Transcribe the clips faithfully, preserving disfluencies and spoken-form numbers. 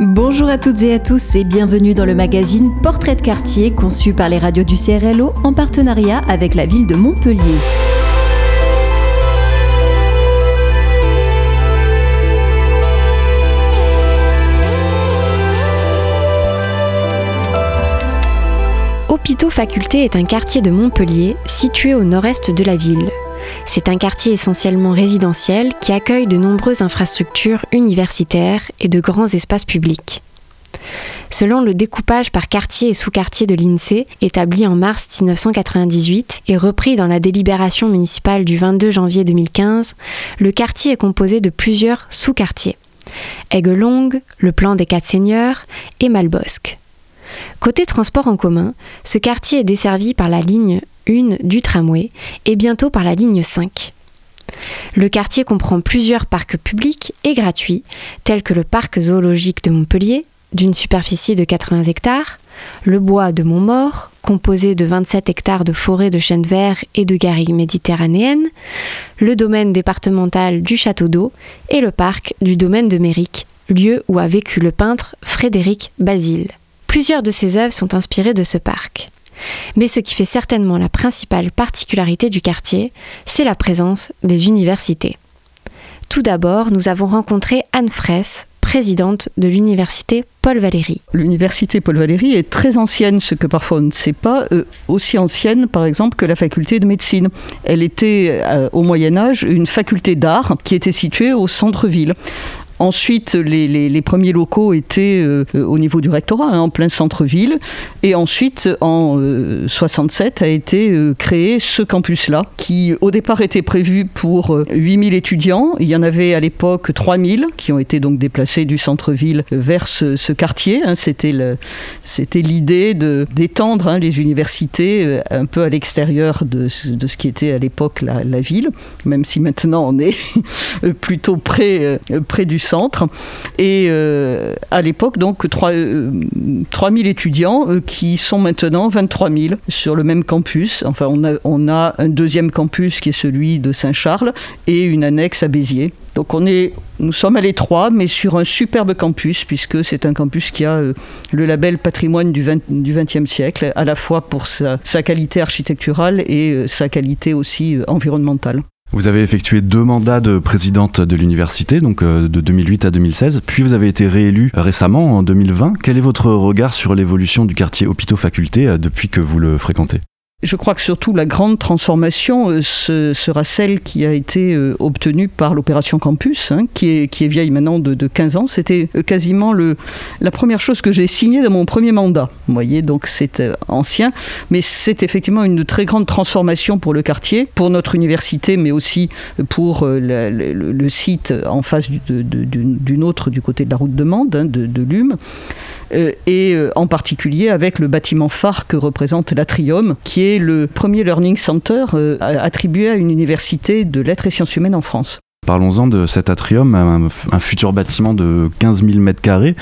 Bonjour à toutes et à tous et bienvenue dans le magazine Portrait de quartier conçu par les radios du C R L O en partenariat avec la ville de Montpellier. Hôpitaux-Facultés est un quartier de Montpellier situé au nord-est de la ville. C'est un quartier essentiellement résidentiel qui accueille de nombreuses infrastructures universitaires et de grands espaces publics. Selon le découpage par quartier et sous-quartier de l'I N S E E, établi en mars dix-neuf cent quatre-vingt-dix-huit et repris dans la délibération municipale du vingt-deux janvier deux mille quinze, le quartier est composé de plusieurs sous-quartiers. Aigues-Longues, le Plan des Quatre Seigneurs et Malbosc. Côté transport en commun, ce quartier est desservi par la ligne une du tramway et bientôt par la ligne cinq. Le quartier comprend plusieurs parcs publics et gratuits, tels que le parc zoologique de Montpellier, d'une superficie de quatre-vingts hectares, le bois de Montmort, composé de vingt-sept hectares de forêts de chênes verts et de garrigues méditerranéennes, le domaine départemental du Château d'Eau et le parc du domaine de Méric, lieu où a vécu le peintre Frédéric Bazille. Plusieurs de ses œuvres sont inspirées de ce parc. Mais ce qui fait certainement la principale particularité du quartier, c'est la présence des universités. Tout d'abord, nous avons rencontré Anne Fraisse, présidente de l'université Paul-Valéry. L'université Paul-Valéry est très ancienne, ce que parfois on ne sait pas, euh, aussi ancienne par exemple que la faculté de médecine. Elle était euh, au Moyen-Âge une faculté d'art qui était située au centre-ville. Ensuite, les, les, les premiers locaux étaient euh, au niveau du rectorat, hein, en plein centre-ville. Et ensuite, en euh, soixante-sept, a été euh, créé ce campus-là, qui au départ était prévu pour euh, huit mille étudiants. Il y en avait à l'époque trois mille qui ont été donc déplacés du centre-ville vers ce, ce quartier. Hein. C'était, le, c'était l'idée de, d'étendre hein, les universités euh, un peu à l'extérieur de, de ce qui était à l'époque la, la ville, même si maintenant on est plutôt près, euh, près du centre. centre et euh, à l'époque donc trois mille étudiants euh, qui sont maintenant vingt-trois mille sur le même campus. Enfin on a, on a un deuxième campus qui est celui de Saint-Charles et une annexe à Béziers. Donc on est, nous sommes à l'étroit, mais sur un superbe campus, puisque c'est un campus qui a euh, le label patrimoine du, du vingtième siècle, à la fois pour sa, sa qualité architecturale et euh, sa qualité aussi euh, environnementale. Vous avez effectué deux mandats de présidente de l'université, donc de deux mille huit à deux mille seize, puis vous avez été réélue récemment en deux mille vingt. Quel est votre regard sur l'évolution du quartier Hôpitaux-Facultés depuis que vous le fréquentez ? Je crois que surtout la grande transformation euh, ce sera celle qui a été euh, obtenue par l'opération Campus, hein, qui est, qui est vieille maintenant de, de quinze ans. C'était quasiment le, la première chose que j'ai signée dans mon premier mandat. Vous voyez, donc c'est euh, ancien, mais c'est effectivement une très grande transformation pour le quartier, pour notre université, mais aussi pour euh, la, le, le site en face du, de, de, d'une autre, du côté de la route de Mende, hein, de, de Lume, euh, et euh, en particulier avec le bâtiment phare que représente l'Atrium, qui est le premier learning center euh, attribué à une université de lettres et sciences humaines en France. Parlons-en de cet atrium, un, un futur bâtiment de quinze mille mètres carrés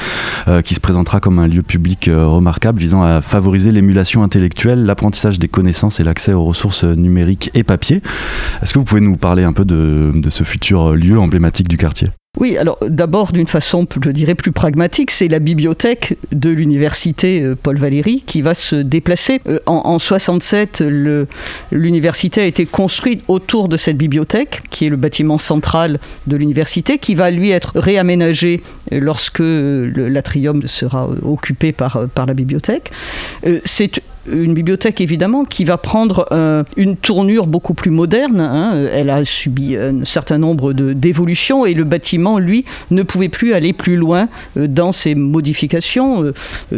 euh, qui se présentera comme un lieu public euh, remarquable visant à favoriser l'émulation intellectuelle, l'apprentissage des connaissances et l'accès aux ressources numériques et papier. Est-ce que vous pouvez nous parler un peu de, de ce futur lieu emblématique du quartier ? Oui, alors d'abord d'une façon, je dirais, plus pragmatique, c'est la bibliothèque de l'université Paul-Valéry qui va se déplacer. En, en soixante-sept, le, l'université a été construite autour de cette bibliothèque, qui est le bâtiment central de l'université, qui va lui être réaménagé lorsque le, l'atrium sera occupé par, par la bibliothèque. C'est une bibliothèque évidemment qui va prendre euh, une tournure beaucoup plus moderne, hein. Elle a subi un certain nombre de, d'évolutions et le bâtiment lui ne pouvait plus aller plus loin euh, dans ses modifications, euh,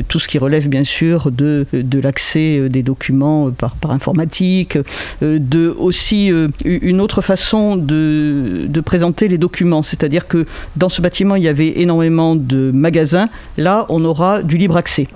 tout ce qui relève bien sûr de, de l'accès des documents par, par informatique, euh, de aussi euh, une autre façon de, de présenter les documents, c'est-à-dire que dans ce bâtiment il y avait énormément de magasins, là on aura du libre accès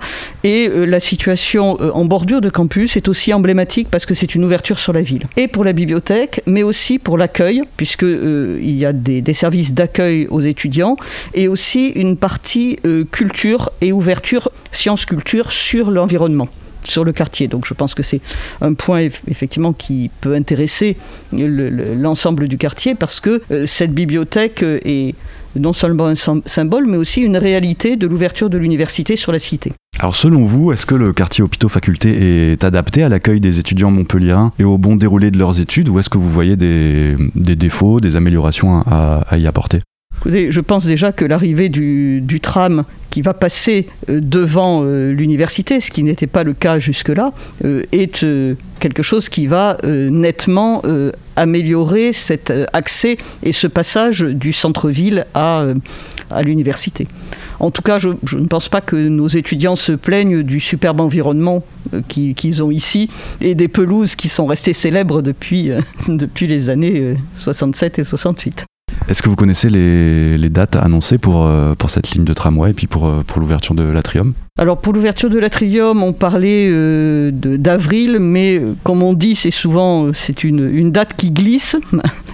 et euh, la situation euh, en bord de campus est aussi emblématique parce que c'est une ouverture sur la ville. Et pour la bibliothèque, mais aussi pour l'accueil, puisque euh, il y a des, des services d'accueil aux étudiants, et aussi une partie euh, culture et ouverture, science-culture sur l'environnement. sur le quartier. Donc je pense que c'est un point eff- effectivement qui peut intéresser le, le, l'ensemble du quartier, parce que euh, cette bibliothèque euh, est non seulement un symbole, mais aussi une réalité de l'ouverture de l'université sur la cité. Alors selon vous, est-ce que le quartier Hôpitaux-Facultés est adapté à l'accueil des étudiants montpelliérains et au bon déroulé de leurs études, ou est-ce que vous voyez des, des défauts, des améliorations à, à y apporter ? Je pense déjà que l'arrivée du, du tram qui va passer devant l'université, ce qui n'était pas le cas jusque-là, est quelque chose qui va nettement améliorer cet accès et ce passage du centre-ville à, à l'université. En tout cas, je, je ne pense pas que nos étudiants se plaignent du superbe environnement qu'ils, qu'ils ont ici et des pelouses qui sont restées célèbres depuis, depuis les années soixante-sept et soixante-huit. Est-ce que vous connaissez les, les dates annoncées pour, pour cette ligne de tramway et puis pour, pour l'ouverture de l'Atrium ? Alors pour l'ouverture de l'Atrium, on parlait euh, de, d'avril, mais comme on dit, c'est souvent c'est une, une date qui glisse.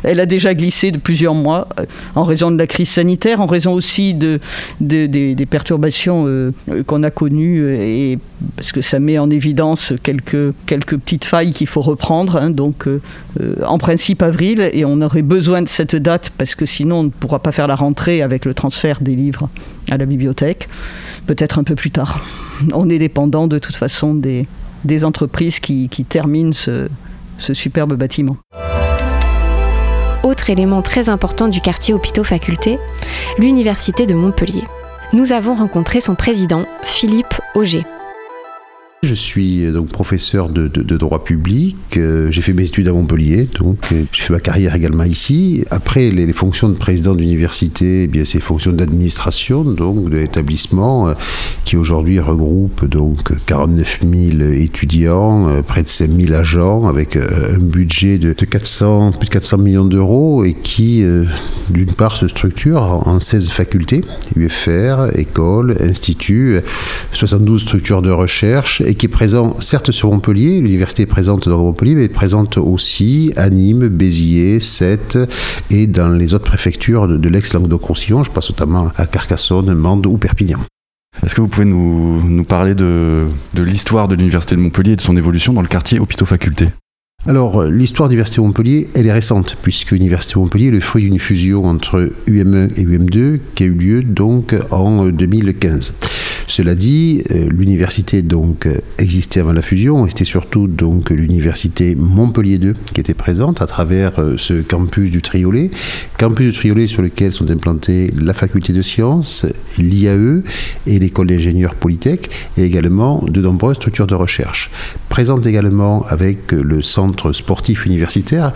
Elle a déjà glissé de plusieurs mois en raison de la crise sanitaire, en raison aussi de, de, des, des perturbations euh, qu'on a connues, et parce que ça met en évidence quelques, quelques petites failles qu'il faut reprendre. Hein, donc euh, en principe avril, et on aurait besoin de cette date parce que sinon on ne pourra pas faire la rentrée avec le transfert des livres à la bibliothèque, peut-être un peu plus tard. On est dépendant de toute façon des, des entreprises qui, qui terminent ce, ce superbe bâtiment. Autre élément très important du quartier Hôpitaux-Facultés, l'université de Montpellier. Nous avons rencontré son président, Philippe Auger. Je suis donc professeur de, de, de droit public, euh, j'ai fait mes études à Montpellier, donc euh, j'ai fait ma carrière également ici. Après, les, les fonctions de président d'université, eh bien, c'est fonctions d'administration, donc de l'établissement, euh, qui aujourd'hui regroupe donc quarante-neuf mille étudiants, euh, près de cinq mille agents, avec euh, un budget de, de quatre cents, plus de quatre cents millions d'euros, et qui, euh, d'une part, se structure en, en seize facultés, U F R, écoles, instituts, soixante-douze structures de recherche, et qui est présent certes sur Montpellier, l'université est présente dans Montpellier, mais présente aussi à Nîmes, Béziers, Sète et dans les autres préfectures de, de l'ex-Languedoc-Roussillon, je pense notamment à Carcassonne, Mende ou Perpignan. Est-ce que vous pouvez nous, nous parler de, de l'histoire de l'université de Montpellier et de son évolution dans le quartier Hôpitaux-Facultés ? Alors, l'histoire de l'université Montpellier, elle est récente, puisque l'université Montpellier est le fruit d'une fusion entre U M un et U M deux qui a eu lieu donc en deux mille quinze. Cela dit, l'université donc existait avant la fusion, et c'était surtout donc l'université Montpellier deux qui était présente à travers ce campus du Triolet, campus du Triolet sur lequel sont implantées la faculté de sciences, l'I A E et l'école d'ingénieurs Polytech, et également de nombreuses structures de recherche. Présente également avec le centre sportif universitaire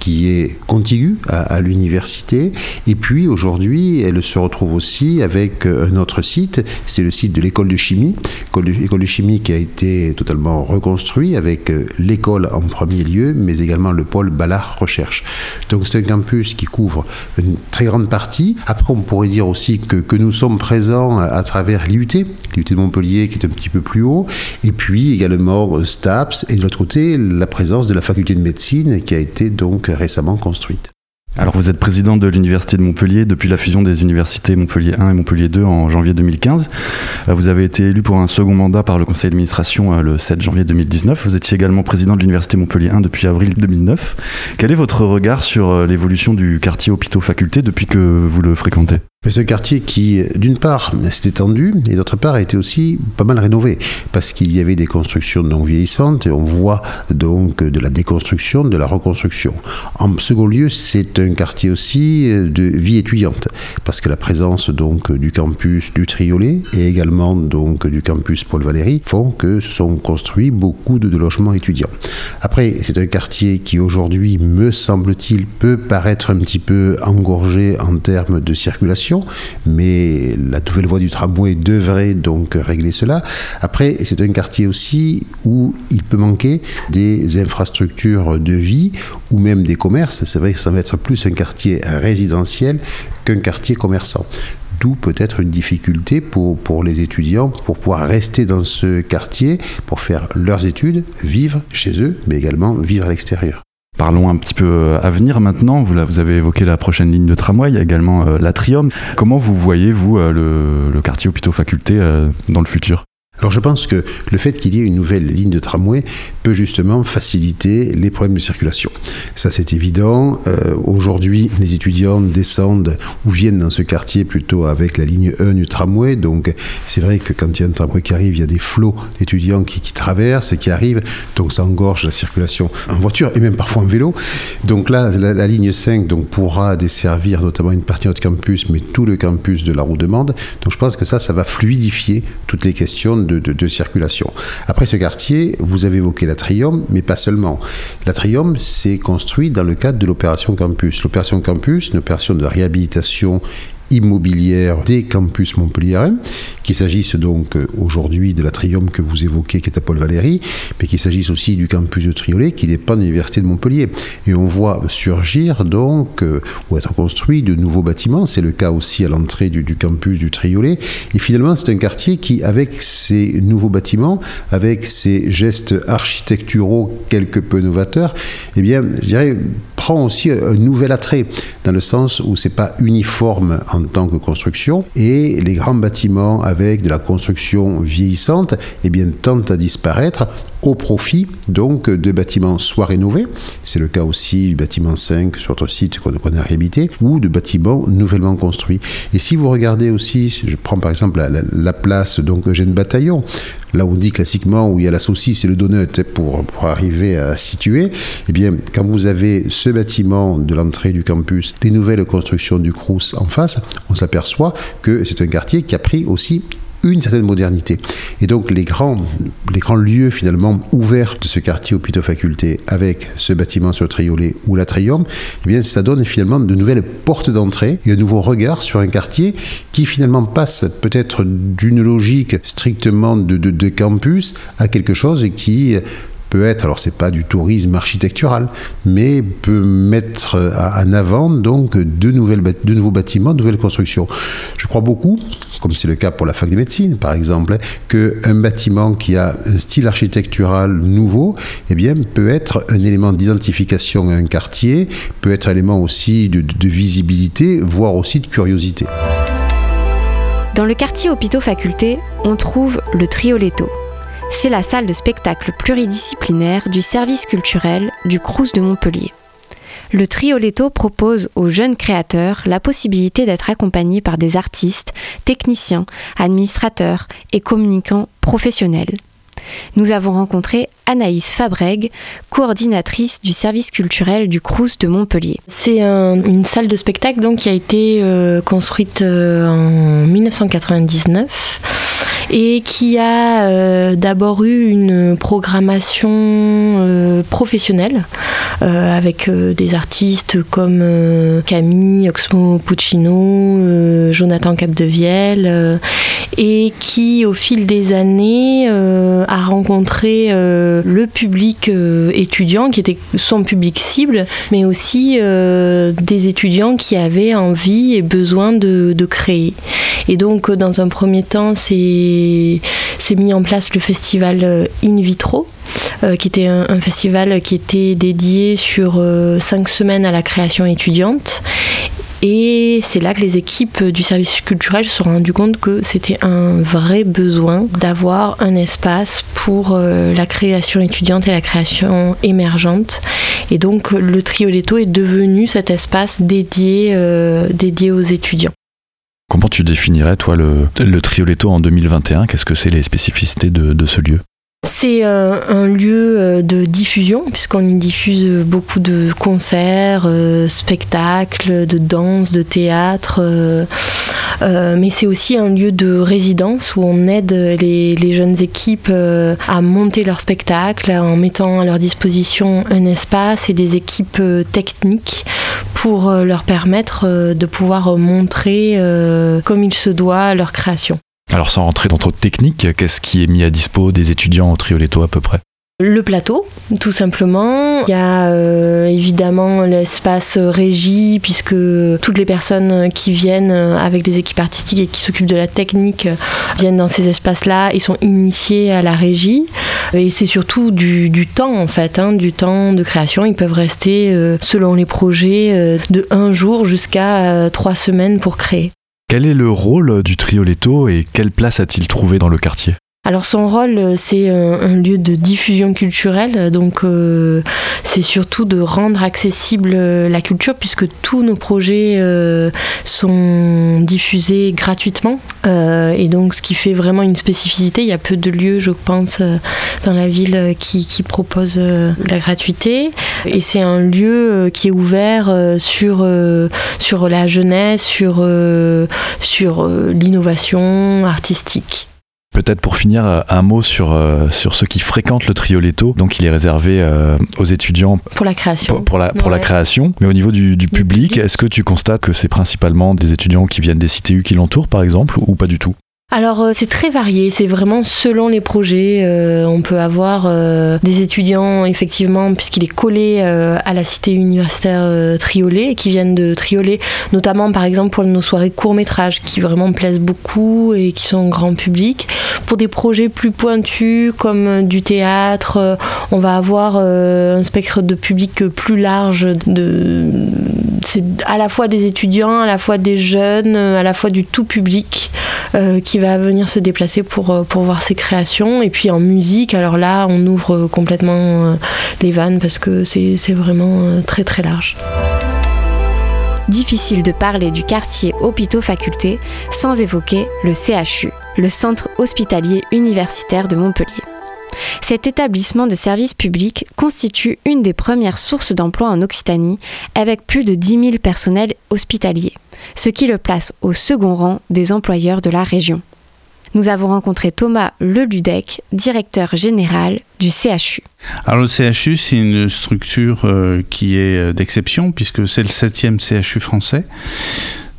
qui est contigu à, à l'université, et puis aujourd'hui elle se retrouve aussi avec un autre site, c'est le site de l'école de chimie, l'école de, l'école de chimie qui a été totalement reconstruite avec l'école en premier lieu, mais également le pôle Ballard Recherche. Donc c'est un campus qui couvre une très grande partie. Après, on pourrait dire aussi que, que nous sommes présents à, à travers l'I U T, l'I U T de Montpellier qui est un petit peu plus haut, et puis également STAPS, et de l'autre côté, la présence de la faculté de médecine qui a été donc récemment construite. Alors vous êtes président de l'université de Montpellier depuis la fusion des universités Montpellier un et Montpellier deux en janvier deux mille quinze. Vous avez été élu pour un second mandat par le conseil d'administration le sept janvier deux mille dix-neuf. Vous étiez également président de l'université Montpellier un depuis avril deux mille neuf. Quel est votre regard sur l'évolution du quartier Hôpitaux-Facultés depuis que vous le fréquentez ? Ce quartier qui, d'une part, s'est étendu et d'autre part a été aussi pas mal rénové, parce qu'il y avait des constructions non vieillissantes et on voit donc de la déconstruction, de la reconstruction. En second lieu, c'est un quartier aussi de vie étudiante, parce que la présence donc du campus du Triolet et également donc du campus Paul-Valéry font que se sont construits beaucoup de, de logements étudiants. Après, c'est un quartier qui aujourd'hui, me semble-t-il, peut paraître un petit peu engorgé en termes de circulation, mais la nouvelle voie du tramway devrait donc régler cela. Après, c'est un quartier aussi où il peut manquer des infrastructures de vie ou même des commerces. C'est vrai que ça va être plus un quartier résidentiel qu'un quartier commerçant. D'où peut-être une difficulté pour, pour les étudiants pour pouvoir rester dans ce quartier, pour faire leurs études, vivre chez eux, mais également vivre à l'extérieur. Parlons un petit peu à venir maintenant. Vous, là, vous avez évoqué la prochaine ligne de tramway, également euh, l'Atrium. Comment vous voyez, vous, euh, le, le quartier Hôpitaux-Facultés euh, dans le futur ? Alors je pense que le fait qu'il y ait une nouvelle ligne de tramway peut justement faciliter les problèmes de circulation. Ça c'est évident. Euh, aujourd'hui, les étudiants descendent ou viennent dans ce quartier plutôt avec la ligne un du tramway. Donc c'est vrai que quand il y a un tramway qui arrive, il y a des flots d'étudiants qui, qui traversent, qui arrivent. Donc ça engorge la circulation en voiture et même parfois en vélo. Donc là, la, la ligne cinq donc, pourra desservir notamment une partie de notre campus, mais tout le campus de la route de Mende. Donc je pense que ça, ça va fluidifier toutes les questions de, de, de circulation. Après ce quartier, vous avez évoqué l'Atrium, mais pas seulement. L'Atrium s'est construit dans le cadre de l'opération Campus. L'opération Campus, une opération de réhabilitation immobilière des campus montpelliérains, qu'il s'agisse donc aujourd'hui de l'Atrium que vous évoquez, qui est à Paul-Valéry, mais qu'il s'agisse aussi du campus de Triolet, qui dépend de l'Université de Montpellier. Et on voit surgir donc, euh, ou être construit de nouveaux bâtiments, c'est le cas aussi à l'entrée du, du campus du Triolet, et finalement c'est un quartier qui, avec ses nouveaux bâtiments, avec ses gestes architecturaux quelque peu novateurs, eh bien, je dirais, prend aussi un nouvel attrait, dans le sens où c'est pas uniforme en en tant que construction, et les grands bâtiments avec de la construction vieillissante, eh bien, tentent à disparaître au profit donc de bâtiments soit rénovés, c'est le cas aussi du bâtiment cinq sur notre site qu'on a réhabilité, ou de bâtiments nouvellement construits. Et si vous regardez aussi, je prends par exemple la, la, la place donc Eugène Bataillon, là on dit classiquement où il y a la saucisse et le donut pour, pour arriver à situer, eh bien quand vous avez ce bâtiment de l'entrée du campus, les nouvelles constructions du Crous en face, on s'aperçoit que c'est un quartier qui a pris aussi une certaine modernité. Et donc les grands, les grands lieux finalement ouverts de ce quartier Hôpitaux-Facultés avec ce bâtiment sur le Triolet ou l'Atrium, eh bien ça donne finalement de nouvelles portes d'entrée et un nouveau regard sur un quartier qui finalement passe peut-être d'une logique strictement de, de, de campus à quelque chose qui peut être, alors c'est pas du tourisme architectural, mais peut mettre en avant donc de, nouvelles, de nouveaux bâtiments, de nouvelles constructions. Je crois beaucoup, comme c'est le cas pour la fac de médecine par exemple, qu'un bâtiment qui a un style architectural nouveau, eh bien, peut être un élément d'identification à un quartier, peut être un élément aussi de, de visibilité, voire aussi de curiosité. Dans le quartier Hôpitaux-Facultés, on trouve le Trioletto. C'est la salle de spectacle pluridisciplinaire du service culturel du Crous de Montpellier. Le Trioletto propose aux jeunes créateurs la possibilité d'être accompagnés par des artistes, techniciens, administrateurs et communicants professionnels. Nous avons rencontré Anaïs Fabreg, coordinatrice du service culturel du Crous de Montpellier. C'est un, une salle de spectacle donc, qui a été euh, construite euh, en dix-neuf cent quatre-vingt-dix-neuf et qui a euh, d'abord eu une programmation euh, professionnelle euh, avec euh, des artistes comme euh, Camille Oxmo Puccino, euh, Jonathan Capdevielle euh, et qui au fil des années euh, a rencontré euh, le public euh, étudiant qui était son public cible, mais aussi euh, des étudiants qui avaient envie et besoin de, de créer. Et donc dans un premier temps c'est, c'est mis en place le festival In Vitro, Euh, qui était un, un festival qui était dédié sur euh, cinq semaines à la création étudiante. Et c'est là que les équipes du service culturel se sont rendues compte que c'était un vrai besoin d'avoir un espace pour euh, la création étudiante et la création émergente. Et donc le Trioletto est devenu cet espace dédié, euh, dédié aux étudiants. Comment tu définirais, toi, le, le Trioletto en deux mille vingt et un ? Qu'est-ce que c'est les spécificités de, de ce lieu ? C'est euh, un lieu de diffusion, puisqu'on y diffuse beaucoup de concerts, euh, spectacles, de danse, de théâtre. Euh, euh, mais c'est aussi un lieu de résidence où on aide les, les jeunes équipes euh, à monter leur spectacle en mettant à leur disposition un espace et des équipes euh, techniques pour euh, leur permettre euh, de pouvoir montrer euh, comme il se doit leur création. Alors sans rentrer dans trop de technique, qu'est-ce qui est mis à dispo des étudiants au Trioletto à peu près ? Le plateau, tout simplement. Il y a euh, évidemment l'espace régie, puisque toutes les personnes qui viennent avec des équipes artistiques et qui s'occupent de la technique viennent dans ces espaces-là et sont initiées à la régie. Et c'est surtout du, du temps, en fait, hein, du temps de création. Ils peuvent rester, euh, selon les projets, euh, de un jour jusqu'à euh, trois semaines pour créer. Quel est le rôle du Trioletto et quelle place a-t-il trouvé dans le quartier ? Alors son rôle, c'est un lieu de diffusion culturelle, donc euh, c'est surtout de rendre accessible la culture puisque tous nos projets euh, sont diffusés gratuitement euh, et donc ce qui fait vraiment une spécificité. Il y a peu de lieux, je pense, dans la ville qui, qui proposent la gratuité, et c'est un lieu qui est ouvert sur, sur la jeunesse, sur, sur l'innovation artistique. Peut-être pour finir, un mot sur, euh, sur ceux qui fréquentent le Trioletto. Donc il est réservé euh, aux étudiants pour la création. Pour, pour, la, pour ouais. la création. Mais au niveau du, du public, est-ce que tu constates que c'est principalement des étudiants qui viennent des C T U qui l'entourent par exemple, ou pas du tout ? Alors c'est très varié, c'est vraiment selon les projets. Euh, on peut avoir euh, des étudiants effectivement, puisqu'il est collé euh, à la cité universitaire euh, Triolet, qui viennent de Triolet, notamment par exemple pour nos soirées courts-métrages qui vraiment plaisent beaucoup et qui sont grand public. Pour des projets plus pointus comme du théâtre, euh, on va avoir euh, un spectre de public plus large. De... C'est à la fois des étudiants, à la fois des jeunes, à la fois du tout public euh, qui va venir se déplacer pour, pour voir ses créations. Et puis en musique, alors là, on ouvre complètement les vannes parce que c'est, c'est vraiment très très large. Difficile de parler du quartier Hôpitaux-Facultés sans évoquer le C H U, le Centre Hospitalier Universitaire de Montpellier. Cet établissement de services publics constitue une des premières sources d'emploi en Occitanie, avec plus de dix mille personnels hospitaliers, ce qui le place au second rang des employeurs de la région. Nous avons rencontré Thomas Le Ludec, directeur général du C H U. Alors le C H U, c'est une structure euh, qui est d'exception, puisque c'est le septième C H U français.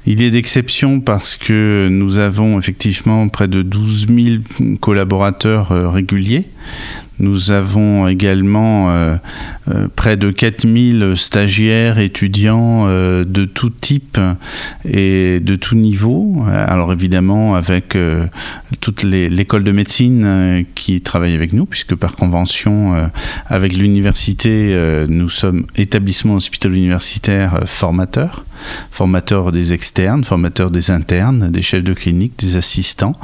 Il est d'exception parce que nous avons effectivement près de douze mille collaborateurs réguliers. Nous avons également euh, euh, près de quatre mille stagiaires, étudiants euh, de tout type et de tout niveau. Alors évidemment avec euh, toute les, l'école de médecine euh, qui travaille avec nous, puisque par convention euh, avec l'université, euh, nous sommes établissement hospital universitaire euh, formateur, formateur des externes, formateur des internes, des chefs de clinique, des assistants.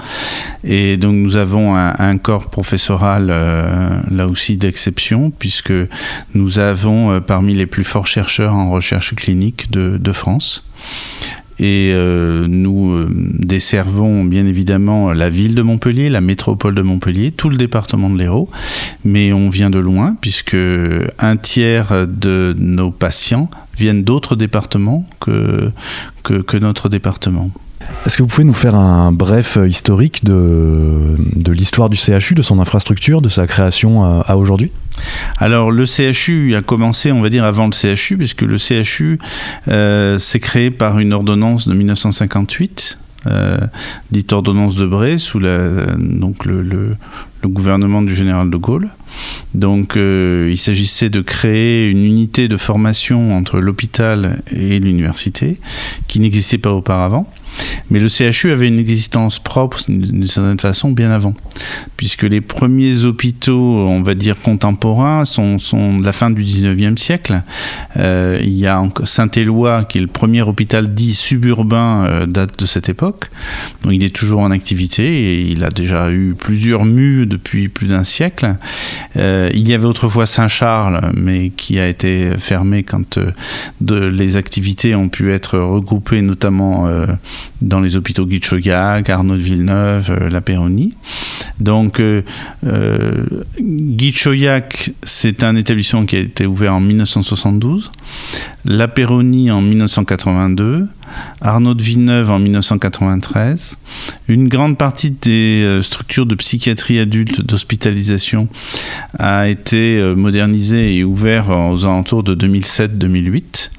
Et donc nous avons un, un corps professoral euh, là aussi d'exception, puisque nous avons euh, parmi les plus forts chercheurs en recherche clinique de, de France. Et euh, nous euh, desservons bien évidemment la ville de Montpellier, la métropole de Montpellier, tout le département de l'Hérault, mais on vient de loin, puisque un tiers de nos patients viennent d'autres départements que, que, que notre département. Est-ce que vous pouvez nous faire un bref historique de, de l'histoire du C H U, de son infrastructure, de sa création à, à aujourd'hui ? Alors le C H U a commencé, on va dire, avant le C H U, puisque le C H U euh, s'est créé par une ordonnance de mille neuf cent cinquante-huit, euh, dite ordonnance de Bray, sous la, donc le, le, le gouvernement du général de Gaulle. Donc euh, il s'agissait de créer une unité de formation entre l'hôpital et l'université, qui n'existait pas auparavant. Mais le C H U avait une existence propre, d'une certaine façon, bien avant, puisque les premiers hôpitaux, on va dire contemporains, sont, sont de la fin du dix-neuvième siècle. Euh, il y a Saint-Éloi, qui est le premier hôpital dit suburbain, euh, date de cette époque. Donc, il est toujours en activité et il a déjà eu plusieurs mues depuis plus d'un siècle. Euh, il y avait autrefois Saint-Charles, mais qui a été fermé quand euh, de, les activités ont pu être regroupées, notamment... Euh, dans les hôpitaux Gui de Chauliac, Arnaud-de-Villeneuve, euh, Lapeyronie. Donc, euh, euh, Gui de Chauliac, c'est un établissement qui a été ouvert en mille neuf cent soixante-douze, Lapeyronie en mille neuf cent quatre-vingt-deux, Arnaud-de-Villeneuve en mille neuf cent quatre-vingt-treize. Une grande partie des euh, structures de psychiatrie adulte, d'hospitalisation, a été euh, modernisée et ouverte aux alentours de deux mille sept deux mille huit.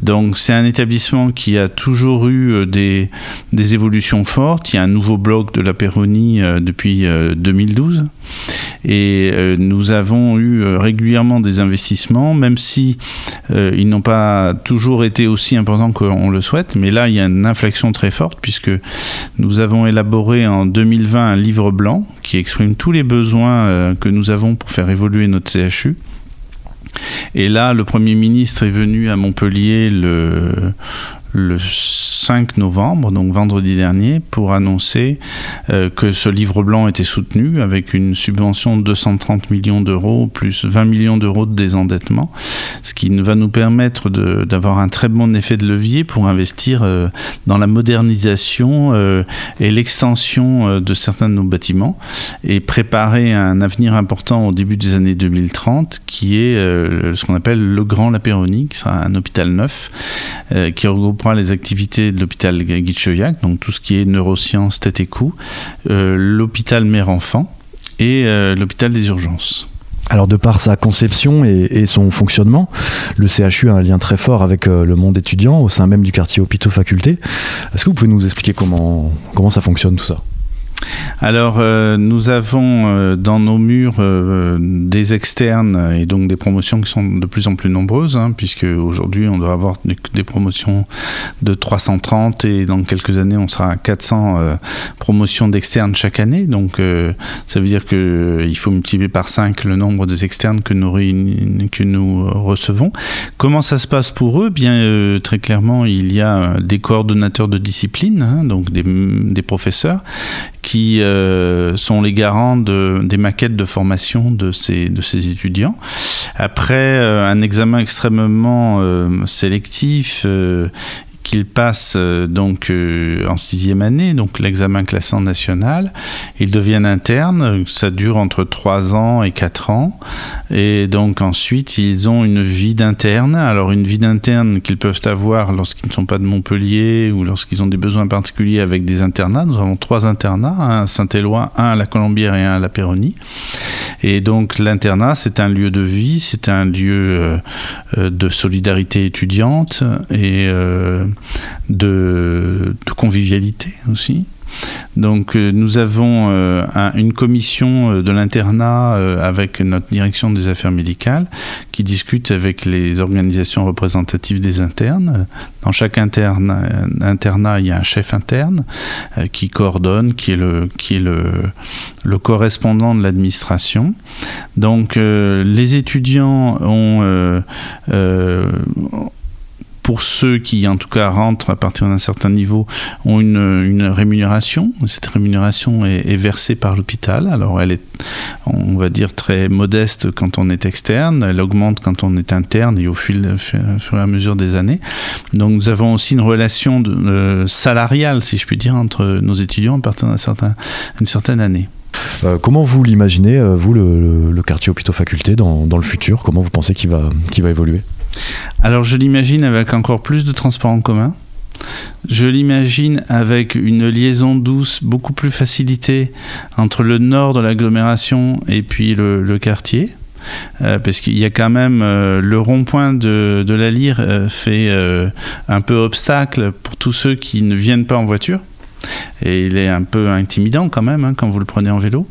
Donc c'est un établissement qui a toujours eu des, des évolutions fortes. Il y a un nouveau bloc de Lapeyronie euh, depuis euh, deux mille douze. Et euh, nous avons eu euh, régulièrement des investissements, même si euh, ils n'ont pas toujours été aussi importants qu'on le souhaite. Mais là, il y a une inflexion très forte, puisque nous avons élaboré en deux mille vingt un livre blanc qui exprime tous les besoins euh, que nous avons pour faire évoluer notre C H U. Et là, le Premier ministre est venu à Montpellier le, le cinq novembre, donc vendredi dernier, pour annoncer euh, que ce livre blanc était soutenu avec une subvention de deux cent trente millions d'euros plus vingt millions d'euros de désendettement, ce qui va nous permettre de, d'avoir un très bon effet de levier pour investir euh, dans la modernisation euh, et l'extension euh, de certains de nos bâtiments et préparer un avenir important au début des années deux mille trente qui est euh, ce qu'on appelle le Grand Lapeyronie, qui sera un hôpital neuf euh, qui regroupera les activités de l'hôpital Gui de Chauliac, donc tout ce qui est neurosciences, tête et cou, euh, l'hôpital mère-enfant et euh, l'hôpital des urgences. Alors, de par sa conception et, et son fonctionnement, le C H U a un lien très fort avec euh, le monde étudiant au sein même du quartier Hôpitaux-Facultés. Est-ce que vous pouvez nous expliquer comment, comment ça fonctionne tout ça ? Alors, euh, nous avons euh, dans nos murs euh, des externes et donc des promotions qui sont de plus en plus nombreuses, hein, puisque aujourd'hui on doit avoir des promotions de trois cent trente et dans quelques années on sera à quatre cents euh, promotions d'externes chaque année. Donc, euh, ça veut dire qu'il euh, faut multiplier par cinq le nombre des externes que nous, réun- que nous recevons. Comment ça se passe pour eux ? Bien, euh, très clairement, il y a des coordonnateurs de discipline, hein, donc des, des professeurs, qui euh, sont les garants de, des maquettes de formation de ces, de ces étudiants. Après euh, un examen extrêmement euh, sélectif, euh, qu'ils passent euh, donc euh, en sixième année, donc l'examen classant national, ils deviennent internes, ça dure entre trois ans et quatre ans, et donc ensuite ils ont une vie d'interne, alors une vie d'interne qu'ils peuvent avoir lorsqu'ils ne sont pas de Montpellier ou lorsqu'ils ont des besoins particuliers avec des internats. Nous avons trois internats, un à Saint-Éloi, un à La Colombière et un à Lapeyronie, et donc l'internat c'est un lieu de vie, c'est un lieu euh, de solidarité étudiante et euh, De, de convivialité aussi. Donc euh, nous avons euh, un, une commission euh, de l'internat euh, avec notre direction des affaires médicales qui discute avec les organisations représentatives des internes. Dans chaque interne, euh, internat, il y a un chef interne euh, qui coordonne, qui est le, qui est le, le correspondant de l'administration. Donc euh, les étudiants ont... Euh, euh, Pour ceux qui, en tout cas, rentrent à partir d'un certain niveau, ont une, une rémunération. Cette rémunération est, est versée par l'hôpital. Alors, elle est, on va dire, très modeste quand on est externe. Elle augmente quand on est interne et au fil, au fur et à mesure des années. Donc, nous avons aussi une relation de, euh, salariale, si je puis dire, entre nos étudiants à partir d'une certain, certaine année. Euh, comment vous l'imaginez, euh, vous, le, le quartier Hôpitaux-Facultés, dans, dans le futur ? Comment vous pensez qu'il va, qu'il va évoluer ? Alors je l'imagine avec encore plus de transports en commun, je l'imagine avec une liaison douce beaucoup plus facilitée entre le nord de l'agglomération et puis le, le quartier. Euh, parce qu'il y a quand même euh, le rond-point de, de la Lyre euh, fait euh, un peu obstacle pour tous ceux qui ne viennent pas en voiture. Et il est un peu intimidant quand même hein, quand vous le prenez en vélo.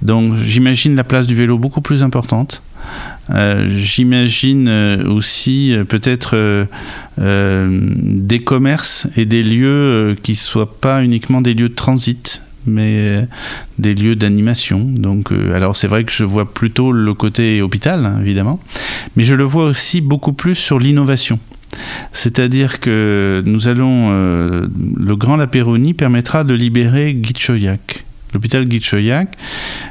Donc j'imagine la place du vélo beaucoup plus importante. Euh, j'imagine euh, aussi euh, peut-être euh, euh, des commerces et des lieux euh, qui ne soient pas uniquement des lieux de transit, mais euh, des lieux d'animation. Donc, euh, alors c'est vrai que je vois plutôt le côté hôpital, hein, évidemment, mais je le vois aussi beaucoup plus sur l'innovation. C'est-à-dire que nous allons, euh, le Grand Lapeyronie permettra de libérer Gui de Chauliac. L'hôpital Gui de Chauliac,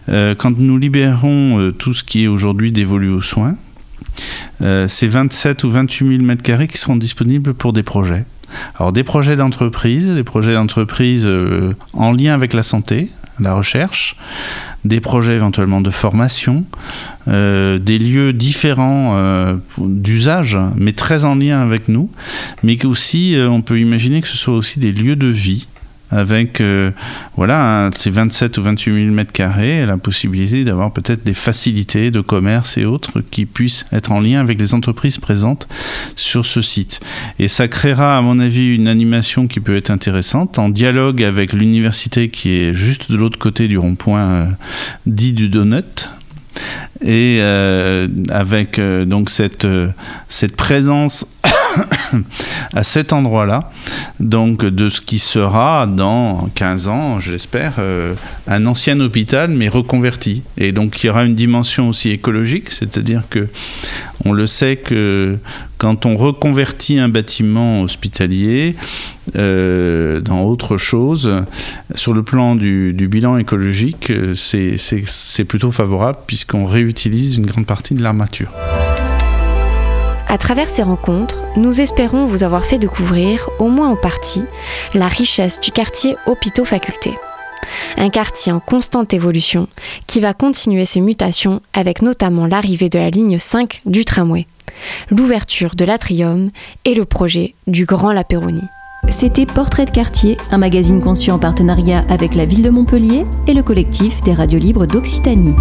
euh, quand nous libérons euh, tout ce qui est aujourd'hui dévolu aux soins, euh, c'est vingt-sept ou vingt-huit mille mètres carrés qui seront disponibles pour des projets. Alors des projets d'entreprise, des projets d'entreprise euh, en lien avec la santé, la recherche, des projets éventuellement de formation, euh, des lieux différents euh, d'usage, mais très en lien avec nous, mais aussi euh, on peut imaginer que ce soit aussi des lieux de vie, avec euh, voilà, ces vingt-sept ou vingt-huit mille mètres carrés, la possibilité d'avoir peut-être des facilités de commerce et autres qui puissent être en lien avec les entreprises présentes sur ce site. Et ça créera, à mon avis, une animation qui peut être intéressante, en dialogue avec l'université qui est juste de l'autre côté du rond-point euh, dit du donut, et euh, avec euh, donc cette, euh, cette présence à cet endroit-là, donc de ce qui sera dans quinze ans, je l'espère, euh, un ancien hôpital mais reconverti. Et donc il y aura une dimension aussi écologique, c'est-à-dire que on le sait que quand on reconvertit un bâtiment hospitalier euh, dans autre chose, sur le plan du, du bilan écologique, c'est, c'est, c'est plutôt favorable puisqu'on réutilise une grande partie de l'armature. À travers ces rencontres, nous espérons vous avoir fait découvrir, au moins en partie, la richesse du quartier Hôpitaux-Facultés. Un quartier en constante évolution qui va continuer ses mutations avec notamment l'arrivée de la ligne cinq du tramway, l'ouverture de l'atrium et le projet du Grand Lapeyronie. C'était Portrait de quartier, un magazine conçu en partenariat avec la ville de Montpellier et le collectif des radios libres d'Occitanie.